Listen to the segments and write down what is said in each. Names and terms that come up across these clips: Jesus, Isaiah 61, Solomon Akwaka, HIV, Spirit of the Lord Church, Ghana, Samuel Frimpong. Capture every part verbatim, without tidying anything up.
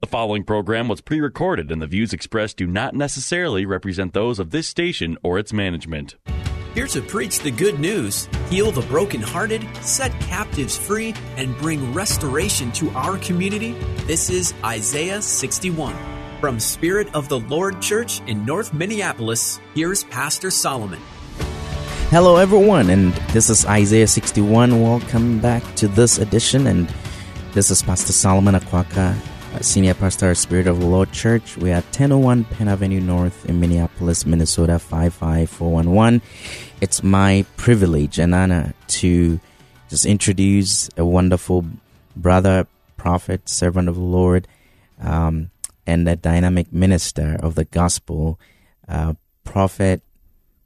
The following program was pre-recorded, and the views expressed do not necessarily represent those of this station or its management. Here to preach the good news, heal the brokenhearted, set captives free, and bring restoration to our community, this is Isaiah sixty-one. From Spirit of the Lord Church in North Minneapolis, here's Pastor Solomon. Hello everyone, and this is Isaiah sixty-one. Welcome back to this edition, and this is Pastor Solomon Akwaka, Senior Pastor of Spirit of the Lord Church. We are at ten oh one Penn Avenue North in Minneapolis, Minnesota, five five four one one. It's my privilege and honor to just introduce a wonderful brother, prophet, servant of the Lord, um, and a dynamic minister of the gospel, uh, Prophet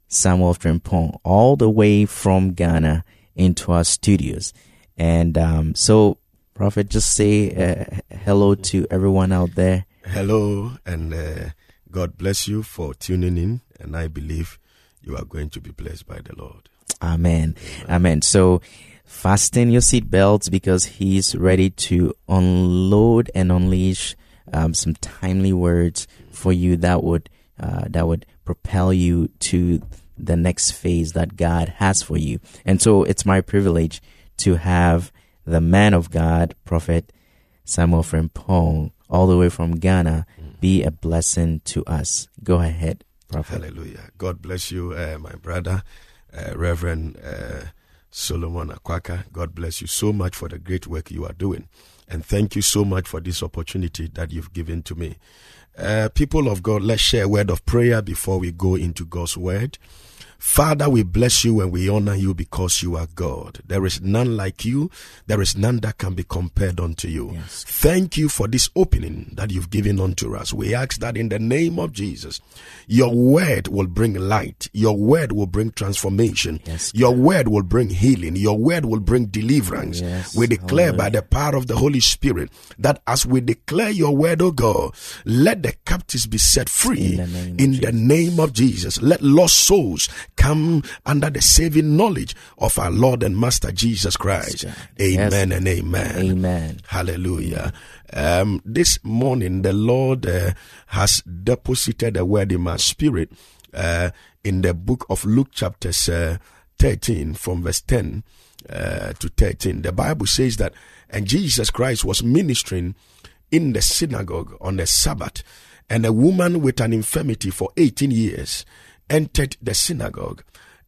Samuel Frimpong, all the way from Ghana into our studios. And um, so... Prophet, just say uh, hello to everyone out there. Hello, and uh, God bless you for tuning in. And I believe you are going to be blessed by the Lord. Amen. Amen. Amen. So fasten your seatbelts because he's ready to unload and unleash um, some timely words for you that would uh, that would propel you to the next phase that God has for you. And so it's my privilege to have the man of God, Prophet Samuel Frimpong, all the way from Ghana, be a blessing to us. Go ahead, Prophet. Hallelujah. God bless you, uh, my brother, uh, Reverend uh, Solomon Akwaka. God bless you so much for the great work you are doing. And thank you so much for this opportunity that you've given to me. Uh, people of God, let's share a word of prayer before we go into God's word. Father, we bless you and we honor you because you are God. There is none like you. There is none that can be compared unto you. Yes. Thank you for this opening that you've given unto us. We ask that in the name of Jesus, your word will bring light. Your word will bring transformation. Yes, your word will bring healing. Your word will bring deliverance. Yes. We declare Hallelujah. By the power of the Holy Spirit that as we declare your word, O God, let the captives be set free in the name, in of, the Jesus. name of Jesus. Let lost souls come under the saving knowledge of our Lord and Master Jesus Christ. Yes, amen yes. and amen. Amen. Hallelujah. Um, this morning, the Lord uh, has deposited a word in my spirit uh, in the book of Luke chapter uh, thirteen from verse ten uh, to thirteen. The Bible says that, and Jesus Christ was ministering in the synagogue on the Sabbath, and a woman with an infirmity for eighteen years entered the synagogue,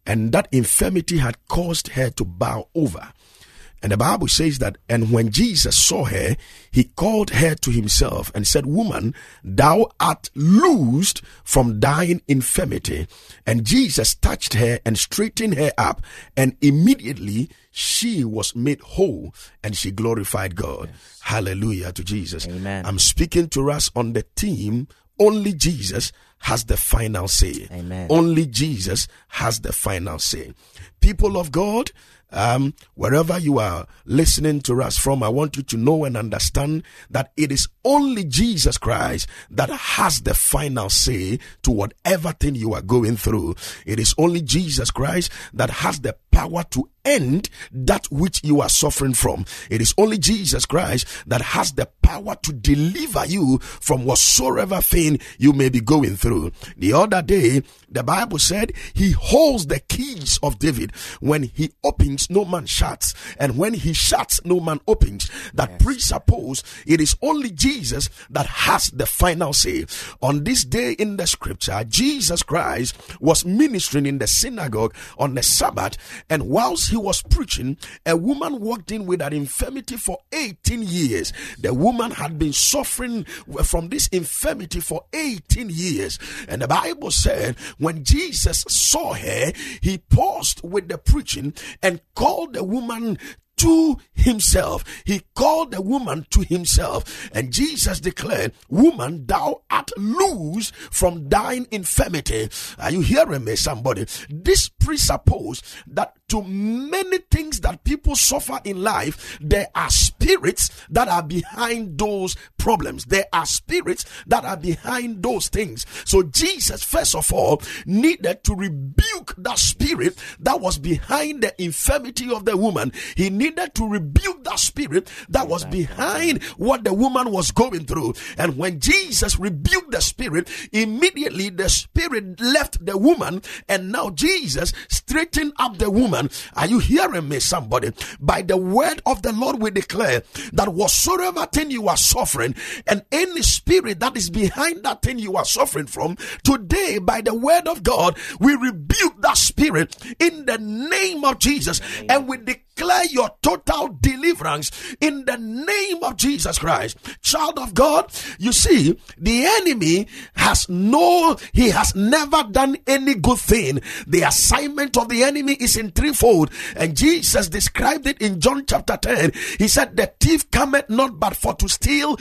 and that infirmity had caused her to bow over. And the Bible says that, and when Jesus saw her, he called her to himself and said, "Woman, thou art loosed from thine infirmity." And Jesus touched her and straightened her up, and immediately she was made whole, and she glorified God. Yes. Hallelujah to Jesus. Amen. I'm speaking to us on the theme, only Jesus has the final say. Amen. Only Jesus has the final say. People of God, um, wherever you are listening to us from, I want you to know and understand that it is only Jesus Christ that has the final say to whatever thing you are going through. It is only Jesus Christ that has the power to end that which you are suffering from. It is only Jesus Christ that has the power to deliver you from whatsoever thing you may be going through. The other day, the Bible said he holds the keys of David. When he opens, no man shuts. And when he shuts, no man opens. That yes. presupposes it is only Jesus that has the final say. On this day in the scripture, Jesus Christ was ministering in the synagogue on the Sabbath. And whilst he was preaching, a woman walked in with an infirmity for eighteen years. The woman had been suffering from this infirmity for eighteen years. And the Bible said, when Jesus saw her, he paused with the preaching and called the woman to himself. He called the woman to himself. And Jesus declared, "Woman, thou art loose from thine infirmity." Are you hearing me, somebody? This presupposes that to many things that people suffer in life, there are spirits that are behind those problems. There are spirits that are behind those things. So Jesus, first of all, needed to rebuke that spirit that was behind the infirmity of the woman. He needed to rebuke that spirit that was behind what the woman was going through. And when Jesus rebuked the spirit, immediately the spirit left the woman, and now Jesus straightened up the woman. Are you hearing me, somebody? By the word of the Lord, we declare that whatsoever thing you are suffering, and any spirit that is behind that thing you are suffering from, today, by the word of God, we rebuke that spirit in the name of Jesus. Amen. And we declare Declare your total deliverance in the name of Jesus Christ. Child of God, you see, the enemy has no, he has never done any good thing. The assignment of the enemy is in threefold, and Jesus described it in John chapter ten. He said, "The thief cometh not but for to steal,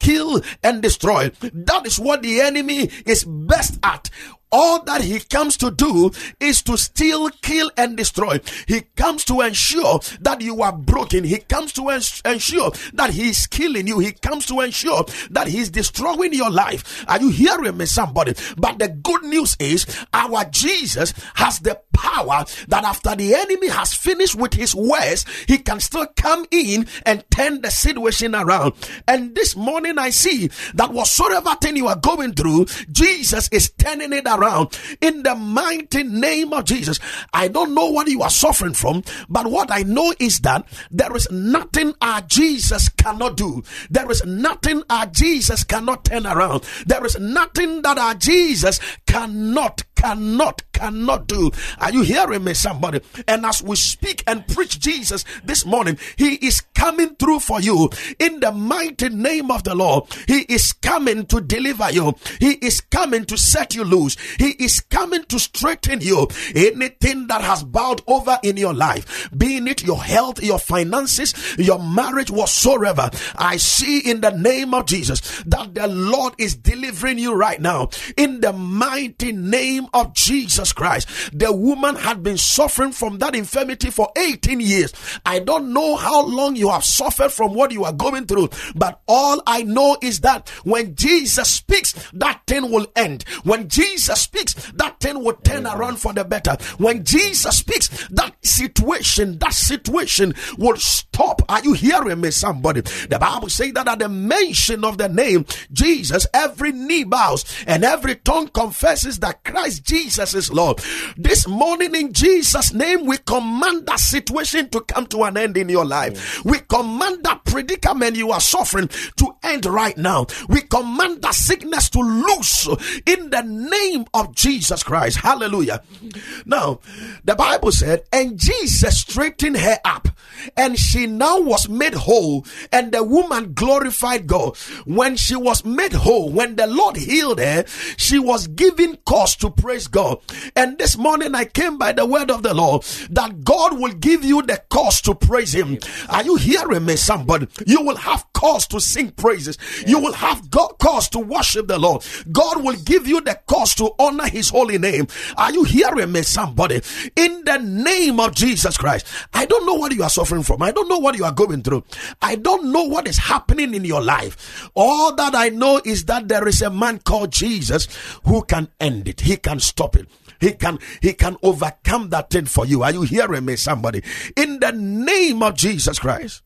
kill, and destroy." That is what the enemy is best at. All that he comes to do is to steal, kill, and destroy. He comes to ensure that you are broken. He comes to ens- ensure that he is killing you. He comes to ensure that he is destroying your life. Are you hearing me, somebody? But the good news is, our Jesus has the power that after the enemy has finished with his worst, he can still come in and turn the situation around. And this morning I see that whatsoever thing you are going through, Jesus is turning it around. In the mighty name of Jesus. I don't know what you are suffering from, but what I know is that there is nothing our Jesus cannot do. There is nothing our Jesus cannot turn around. There is nothing that our Jesus cannot, cannot, cannot do. Are you hearing me, somebody? And as we speak and preach Jesus this morning, he is coming through for you in the mighty name of the Lord. He is coming to deliver you. He is coming to set you loose. He is coming to straighten you. Anything that has bowed over in your life, be it your health, your finances, your marriage, whatsoever, I see in the name of Jesus that the Lord is delivering you right now in the mighty name of Jesus Christ. The woman had been suffering from that infirmity for eighteen years. I don't know how long you have suffered from what you are going through, but all I know is that when Jesus speaks, that thing will end. When Jesus Jesus speaks, that thing will turn around for the better. When Jesus speaks, that situation, that situation will stop. Are you hearing me, somebody? The Bible says that at the mention of the name Jesus, every knee bows and every tongue confesses that Christ Jesus is Lord. This morning in Jesus' name, we command that situation to come to an end in your life. We command that predicament you are suffering to end right now. We command that sickness to loose in the name of Jesus Christ. Hallelujah. Now, the Bible said, and Jesus straightened her up, and she now was made whole, and the woman glorified God. When she was made whole, when the Lord healed her, she was given cause to praise God. And this morning I came by the word of the Lord that God will give you the cause to praise him. Are you hearing me, somebody? You will have cause to sing praises. Yes. You will have God cause to worship the Lord. God will give you the cause to honor his holy name. Are you hearing me, somebody? In the name of Jesus Christ. I don't know what you are suffering from. I don't know what you are going through. I don't know what is happening in your life. All that I know is that there is a man called Jesus who can end it. He can stop it. He can, he can overcome that thing for you. Are you hearing me, somebody? In the name of Jesus Christ.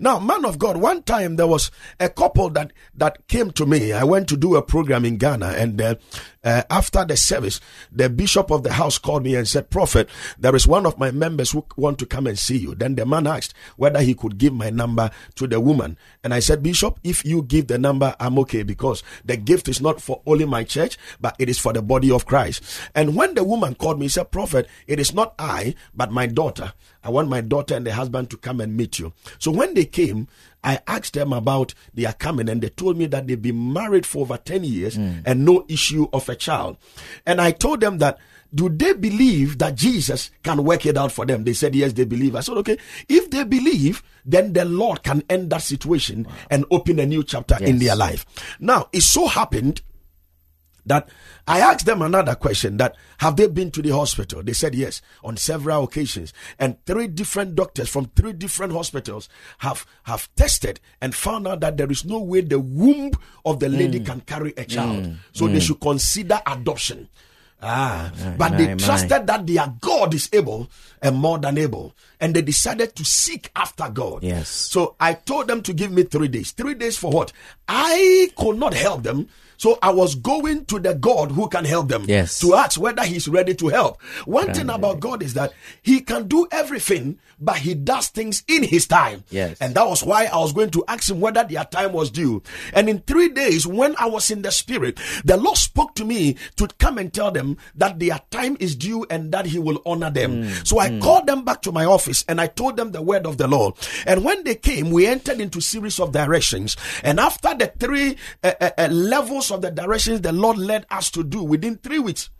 Now, man of God, one time there was a couple that, that came to me. I went to do a program in Ghana, and uh, uh, after the service, the bishop of the house called me and said, "Prophet, there is one of my members who want to come and see you." Then the man asked whether he could give my number to the woman. And I said, "Bishop, if you give the number, I'm okay, because the gift is not for only my church, but it is for the body of Christ." And when the woman called me, she said, "Prophet, it is not I, but my daughter. I want my daughter and the husband to come and meet you." So when they came, I asked them about their coming, and they told me that they've been married for over ten years mm. and no issue of a child. And I told them that, do they believe that Jesus can work it out for them? They said, yes, they believe. I said, okay, if they believe, then the Lord can end that situation wow. and open a new chapter yes. in their life. Now, it so happened that I asked them another question, that have they been to the hospital? They said yes, on several occasions. And three different doctors from three different hospitals have, have tested and found out that there is no way the womb of the lady mm. can carry a child. Mm. So mm. they should consider adoption. Ah, my, but they my, trusted my. that their God is able and more than able, and they decided to seek after God. Yes. So I told them to give me three days. Three days for what? I could not help them. So I was going to the God who can help them yes. to ask whether he's ready to help. One right. thing about God is that he can do everything, but he does things in his time. Yes. And that was why I was going to ask him whether their time was due. And in three days, when I was in the spirit, the Lord spoke to me to come and tell them that their time is due and that he will honor them. Mm. So I mm. called them back to my office and I told them the word of the Lord. And when they came, we entered into a series of directions. And after the three uh, uh, levels of the directions the Lord led us to do within three weeks,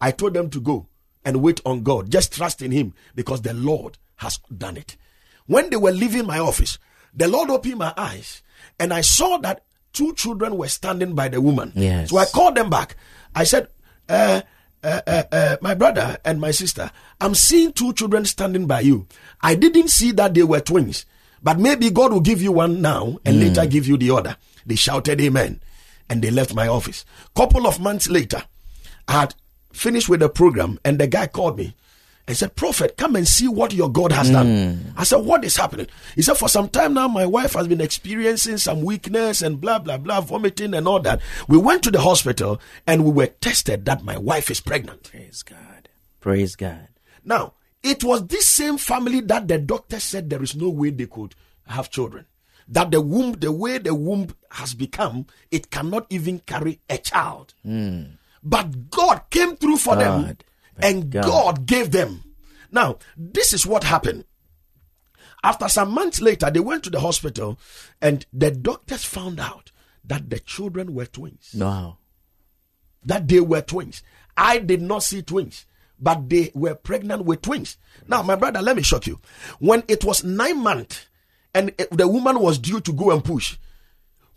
I told them to go and wait on God, just trust in him, because the Lord has done it. When they were leaving my office, the Lord opened my eyes and I saw that two children were standing by the woman. Yes. So I called them back. I said, uh, uh, uh, uh, my brother and my sister, I'm seeing two children standing by you. I didn't see that they were twins, but maybe God will give you one now and mm. later give you the other. They shouted amen. And they left my office. Couple of months later, I had finished with the program and the guy called me and said, Prophet, come and see what your God has done. Mm. I said, what is happening? He said, for some time now, my wife has been experiencing some weakness and blah, blah, blah, vomiting and all that. We went to the hospital and we were tested that my wife is pregnant. Praise God. Praise God. Now, it was this same family that the doctor said there is no way they could have children. That the womb, the way the womb has become, it cannot even carry a child. Mm. But God came through for God. them and God. God gave them. Now, this is what happened. After some months later, they went to the hospital and the doctors found out that the children were twins. No. That they were twins. I did not see twins, but they were pregnant with twins. Now, my brother, let me shock you. When it was nine months, and the woman was due to go and push.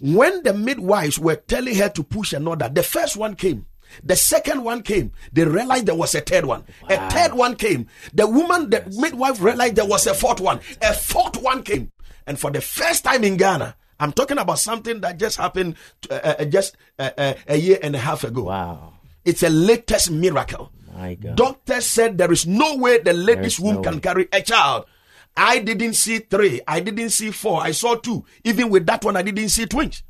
When the midwives were telling her to push another, the first one came. The second one came. They realized there was a third one. Wow. A third one came. The woman, the midwife realized there was a fourth one. A fourth one came. And for the first time in Ghana, I'm talking about something that just happened uh, just uh, uh, a year and a half ago. Wow. It's a latest miracle. My God. Doctors said there is no way the lady's womb no can way. carry a child. I didn't see three. I didn't see four. I saw two. Even with that one, I didn't see twins.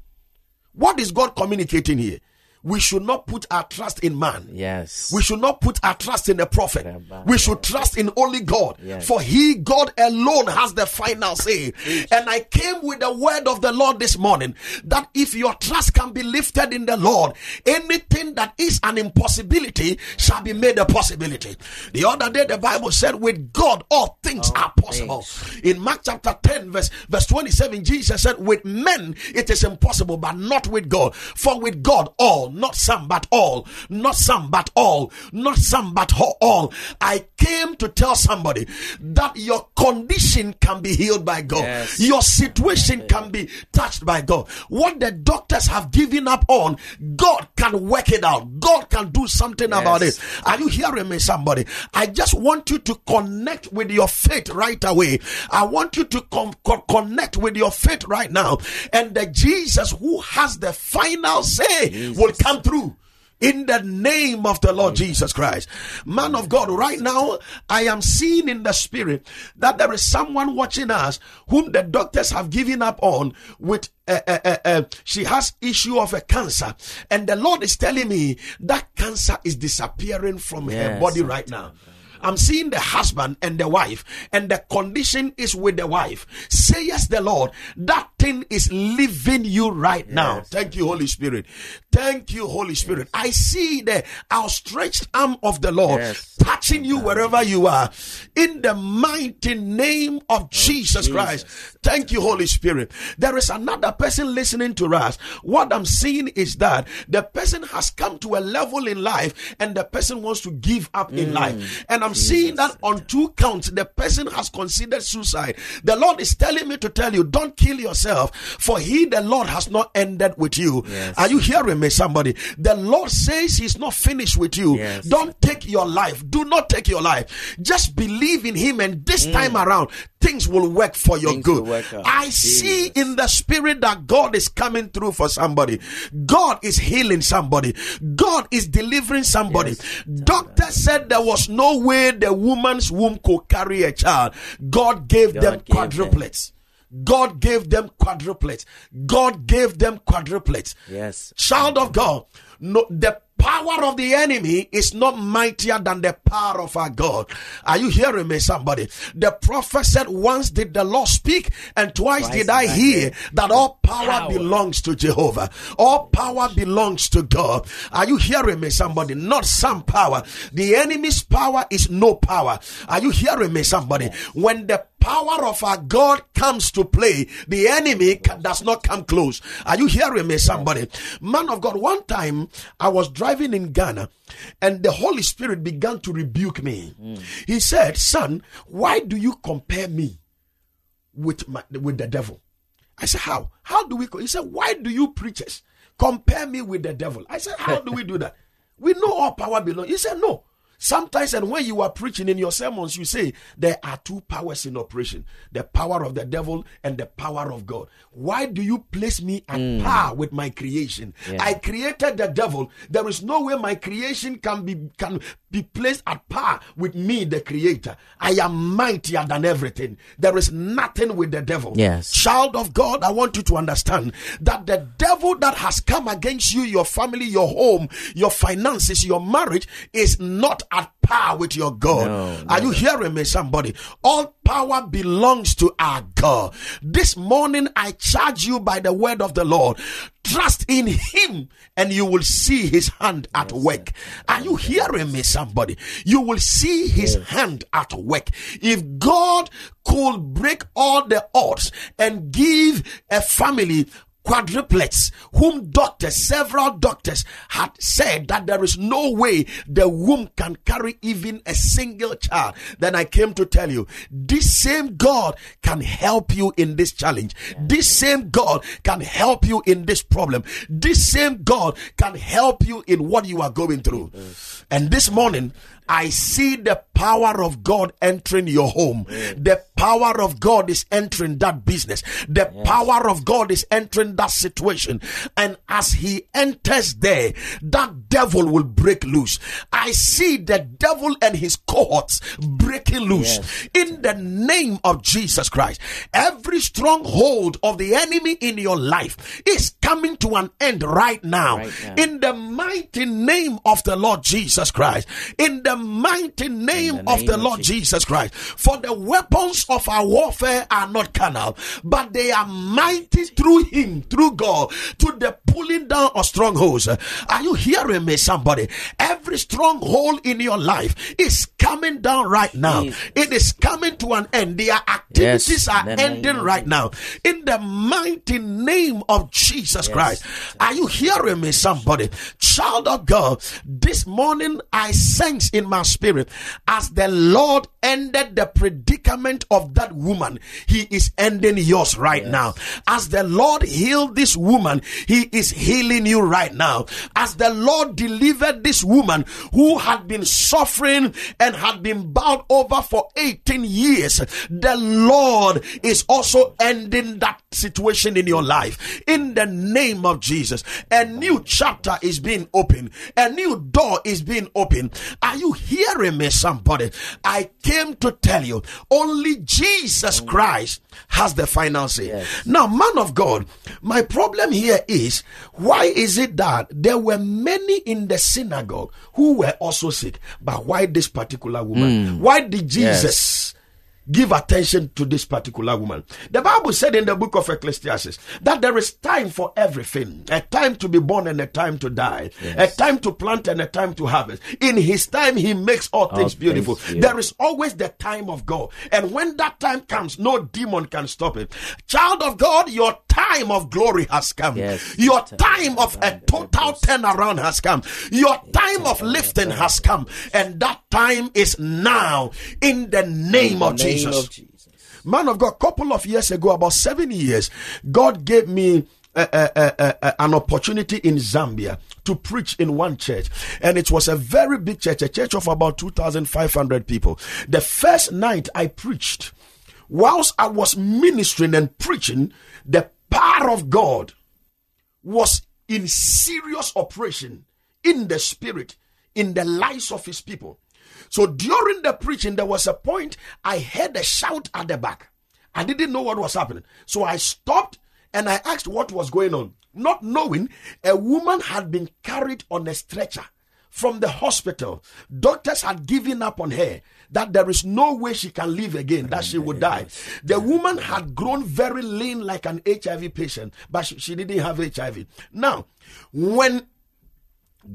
What is God communicating here? We should not put our trust in man. Yes. We should not put our trust in a prophet. We should trust in only God. Yes. For he, God alone, has the final say. And I came with the word of the Lord this morning, that if your trust can be lifted in the Lord, anything that is an impossibility shall be made a possibility. The other day, the Bible said, with God, all things all are possible. Things. In Mark chapter ten, verse, verse twenty-seven, Jesus said, with men, it is impossible, but not with God. For with God, all Not some, but all. Not some, but all. Not some, but all. I came to tell somebody that your condition can be healed by God. Yes. Your situation can be touched by God. What the doctors have given up on, God can work it out. God can do something yes. about it. Are you hearing me, somebody? I just want you to connect with your faith right away. I want you to con- con- connect with your faith right now. And that Jesus, who has the final say, Jesus. will come through in the name of the Lord Jesus Christ. Man of God, right now, I am seeing in the spirit that there is someone watching us whom the doctors have given up on with Uh, uh, uh, uh, she has issue of a cancer, and the Lord is telling me that cancer is disappearing from yes, her body right now. I'm seeing the husband and the wife, and the condition is with the wife. Say yes, the Lord, that thing is leaving you right yes. now. Thank you, Holy Spirit. Thank you, Holy Spirit. Yes. I see the outstretched arm of the Lord yes. touching you wherever you are. In the mighty name of oh, Jesus, Jesus Christ. Thank you, Holy Spirit. There is another person listening to us. What I'm seeing is that the person has come to a level in life and the person wants to give up mm. in life. And I'm Jesus. seeing that on two counts, the person has considered suicide. The Lord is telling me to tell you, don't kill yourself, for he, the Lord, has not ended with you. Yes. Are you hearing me, somebody? The Lord says he's not finished with you. Yes. Don't take your life. Do not take your life. Just believe in him, and this mm. time around, things will work for your things good. I Jesus. see in the spirit that God is coming through for somebody. God is healing somebody. God is delivering somebody. Yes. Doctor said there was no way the woman's womb could carry a child. God gave God them gave quadruplets. Them. God gave them quadruplets. God gave them quadruplets. Yes. Child of God, no, the power of the enemy is not mightier than the power of our God. Are you hearing me, somebody? The prophet said, once did the Lord speak, and twice, twice did I hear that all power, power belongs to Jehovah. All power belongs to God. Are you hearing me, somebody? Not some power. The enemy's power is no power. Are you hearing me, somebody? When the power of our God comes to play, the enemy can, does not come close. Are you hearing me, somebody? Man of God, one time I was driving in Ghana and the Holy Spirit began to rebuke me. Mm. He said, son, why do you compare me with my, with the devil? I said, how? How do we? Co-? He said, why do you preachers compare me with the devil? I said, how do we do that? We know all power belongs. He said, no. Sometimes, and when you are preaching in your sermons, you say there are two powers in operation, the power of the devil and the power of God. Why do you place me at mm. par with my creation? Yeah. I created the devil. There is no way my creation can be can be placed at par with me, the creator. I am mightier than everything. There is nothing with the devil. Yes. Child of God, I want you to understand that the devil that has come against you, your family, your home, your finances, your marriage, is not at par with your God. No, Are no. you hearing me, somebody? All power belongs to our God. This morning, I charge you by the word of the Lord. Trust in him and you will see his hand at yes, work. Are you hearing me, somebody? You will see his yes. hand at work. If God could break all the odds and give a family quadruplets, whom doctors, several doctors had said that there is no way the womb can carry even a single child, then I came to tell you, this same God can help you in this challenge. This same God can help you in this problem. This same God can help you in what you are going through. And this morning, I see the power of God entering your home. Yes. The power of God is entering that business. The yes. power of God is entering that situation. And as he enters there, that devil will break loose. I see the devil and his cohorts breaking loose yes. in the name of Jesus Christ. Every stronghold of the enemy in your life is coming to an end right now. Right now. In the mighty name of the Lord Jesus Christ. In the The mighty name, the name of the Lord of Jesus. Jesus Christ. For the weapons of our warfare are not carnal, but they are mighty through him, through God, to the pulling down of strongholds. Are you hearing me, somebody? Every stronghold in your life is coming down right now. Jesus. It is coming to an end. Their activities yes, are ending right now. In the mighty name of Jesus yes. Christ. Are you hearing me, somebody? Child of God, this morning I sense in my spirit, as the Lord ended the predicament of that woman, he is ending yours right yes. now. As the Lord healed this woman, he is healing you right now. As the Lord delivered this woman who had been suffering and had been bound over for eighteen years, the Lord is also ending that situation in your life, in the name of Jesus. A new chapter is being opened. A new door is being opened. Are you hearing me, somebody? I came to tell you, only Jesus Christ has the final say. Yes. Now, man of God, my problem here is, why is it that there were many in the synagogue who were also sick, but why this particular woman? Mm. Why did Jesus... Yes. Give attention to this particular woman? The Bible said in the book of Ecclesiastes that there is time for everything, a time to be born and a time to die, yes. a time to plant and a time to harvest. In his time, he makes all, all things beautiful. Things, yeah. There is always the time of God. And when that time comes, no demon can stop it. Child of God, your time of glory has come. Yes. Your time of a total turnaround has come. Your time of lifting has come. And that time is now, in the name of Jesus. Jesus. Jesus. Man of God, a couple of years ago, about seven years, God gave me uh, uh, uh, uh, an opportunity in Zambia to preach in one church. And it was a very big church, a church of about two thousand five hundred people. The first night I preached, whilst I was ministering and preaching, the power of God was in serious operation in the spirit, in the lives of his people. So during the preaching, there was a point I heard a shout at the back. I didn't know what was happening. So I stopped and I asked what was going on. Not knowing, a woman had been carried on a stretcher from the hospital. Doctors had given up on her, that there is no way she can live again, that she would die. The woman had grown very lean like an H I V patient, but she, she didn't have H I V. Now, when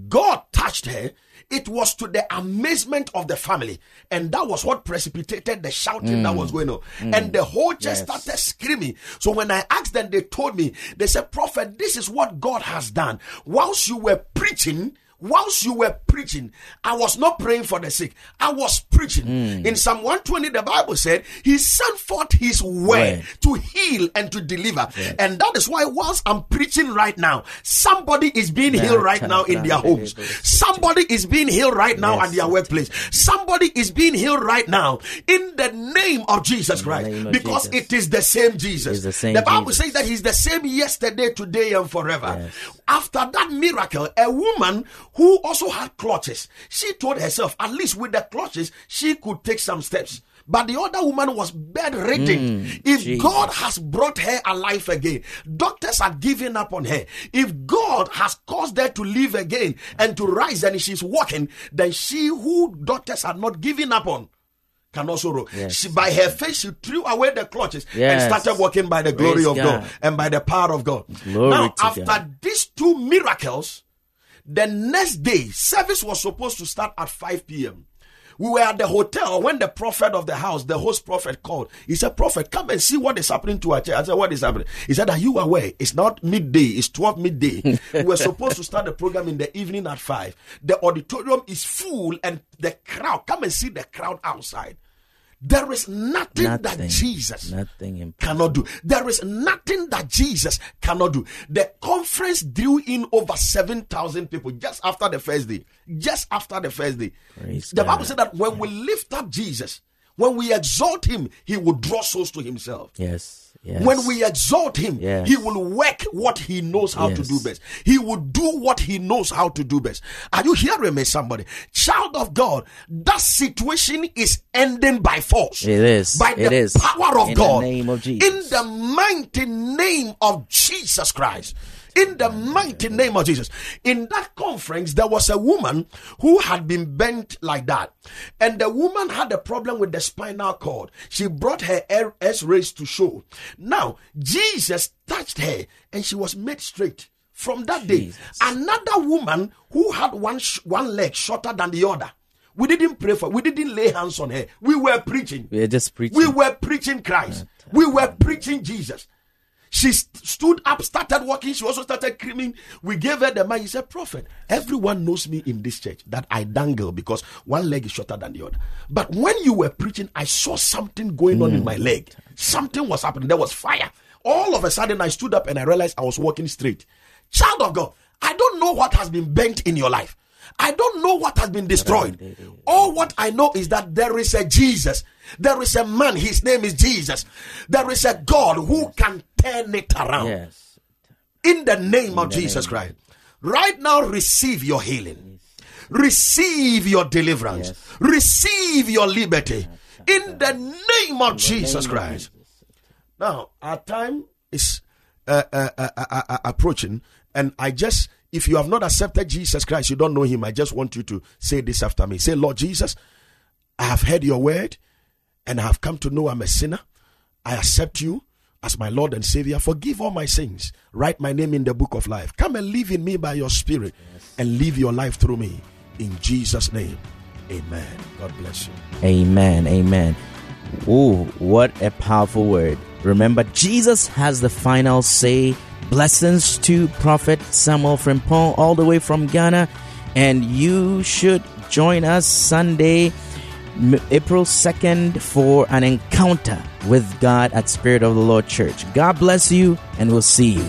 God touched her, it was to the amazement of the family. And that was what precipitated the shouting mm. that was going on. Mm. And the whole church yes. started screaming. So when I asked them, they told me, they said, "Prophet, this is what God has done. Whilst you were preaching, whilst you were preaching, I was not praying for the sick. I was preaching." Mm. In Psalm one twenty, the Bible said, he sent forth his word right. to heal and to deliver. Yes. And that is why whilst I'm preaching right now, somebody is being yeah, healed right now in their homes. Somebody is being healed right now yes. at their workplace. Somebody is being healed right now in the name of Jesus Christ. Because Jesus. It is the same Jesus. The, same the Bible Jesus. Says that he's the same yesterday, today, and forever. Yes. After that miracle, a woman who also had clutches, she told herself, at least with the clutches, she could take some steps. But the other woman was bedridden. Mm, if geez. God has brought her alive again, doctors are giving up on her. If God has caused her to live again and to rise and she's walking, then she who doctors are not giving up on can also roll. Yes. She, by her faith, she threw away the clutches yes. and started walking by the glory Praise of God. God and by the power of God. Glory now, after God. These two miracles, the next day, service was supposed to start at five p.m. We were at the hotel when the prophet of the house, the host prophet, called. He said, "Prophet, come and see what is happening to our church." I said, "What is happening?" He said, "Are you aware? It's not midday. It's twelve midday. We were supposed to start the program in the evening at five. The auditorium is full and the crowd, come and see the crowd outside. There is nothing, nothing that Jesus nothing cannot do. There is nothing that Jesus cannot do." The conference drew in over seven thousand people just after the first day. Just after the first day. Praise the Bible God. Said that when yeah. we lift up Jesus, when we exalt him, he will draw souls to himself. Yes. Yes. When we exalt him, yes. he will work what he knows how yes. to do best. He will do what he knows how to do best. Are you hearing me, somebody? Child of God, that situation is ending by force. It is. By it the is. Power of in God. In the name of Jesus. In the mighty name of Jesus Christ. In the mighty name of Jesus. In that conference, there was a woman who had been bent like that. And the woman had a problem with the spinal cord. She brought her x-rays to show. Now, Jesus touched her and she was made straight. From that Jesus. Day, another woman who had one, sh- one leg shorter than the other. We didn't pray for, we didn't lay hands on her. We were preaching. We were just preaching. We were preaching Christ. We were preaching Jesus. She st- stood up, started walking. She also started screaming. We gave her the mic. He said, "Prophet, everyone knows me in this church that I dangle because one leg is shorter than the other. But when you were preaching, I saw something going on mm. in my leg. Something was happening. There was fire. All of a sudden, I stood up and I realized I was walking straight." Child of God, I don't know what has been bent in your life. I don't know what has been destroyed. All what I know is that there is a Jesus. There is a man. His name is Jesus. There is a God who can turn it around. Yes. In the name in of the Jesus name. Christ. Right now, receive your healing. Receive your deliverance. Yes. Receive your liberty. In the name of in Jesus name Christ. Of Jesus. Now, our time is uh, uh, uh, uh, uh, approaching. And I just, if you have not accepted Jesus Christ, you don't know him. I just want you to say this after me. Say, Lord Jesus, I have heard your word and I have come to know I'm a sinner. I accept you as my Lord and Savior. Forgive all my sins. Write my name in the book of life. Come and live in me by your Spirit. Yes. And live your life through me. In Jesus' name, amen. God bless you. Amen, amen. Ooh, what a powerful word. Remember, Jesus has the final say. Blessings to Prophet Samuel Frimpong all the way from Ghana. And you should join us Sunday, April second, for an encounter with God at Spirit of the Lord Church. God bless you, and we'll see you.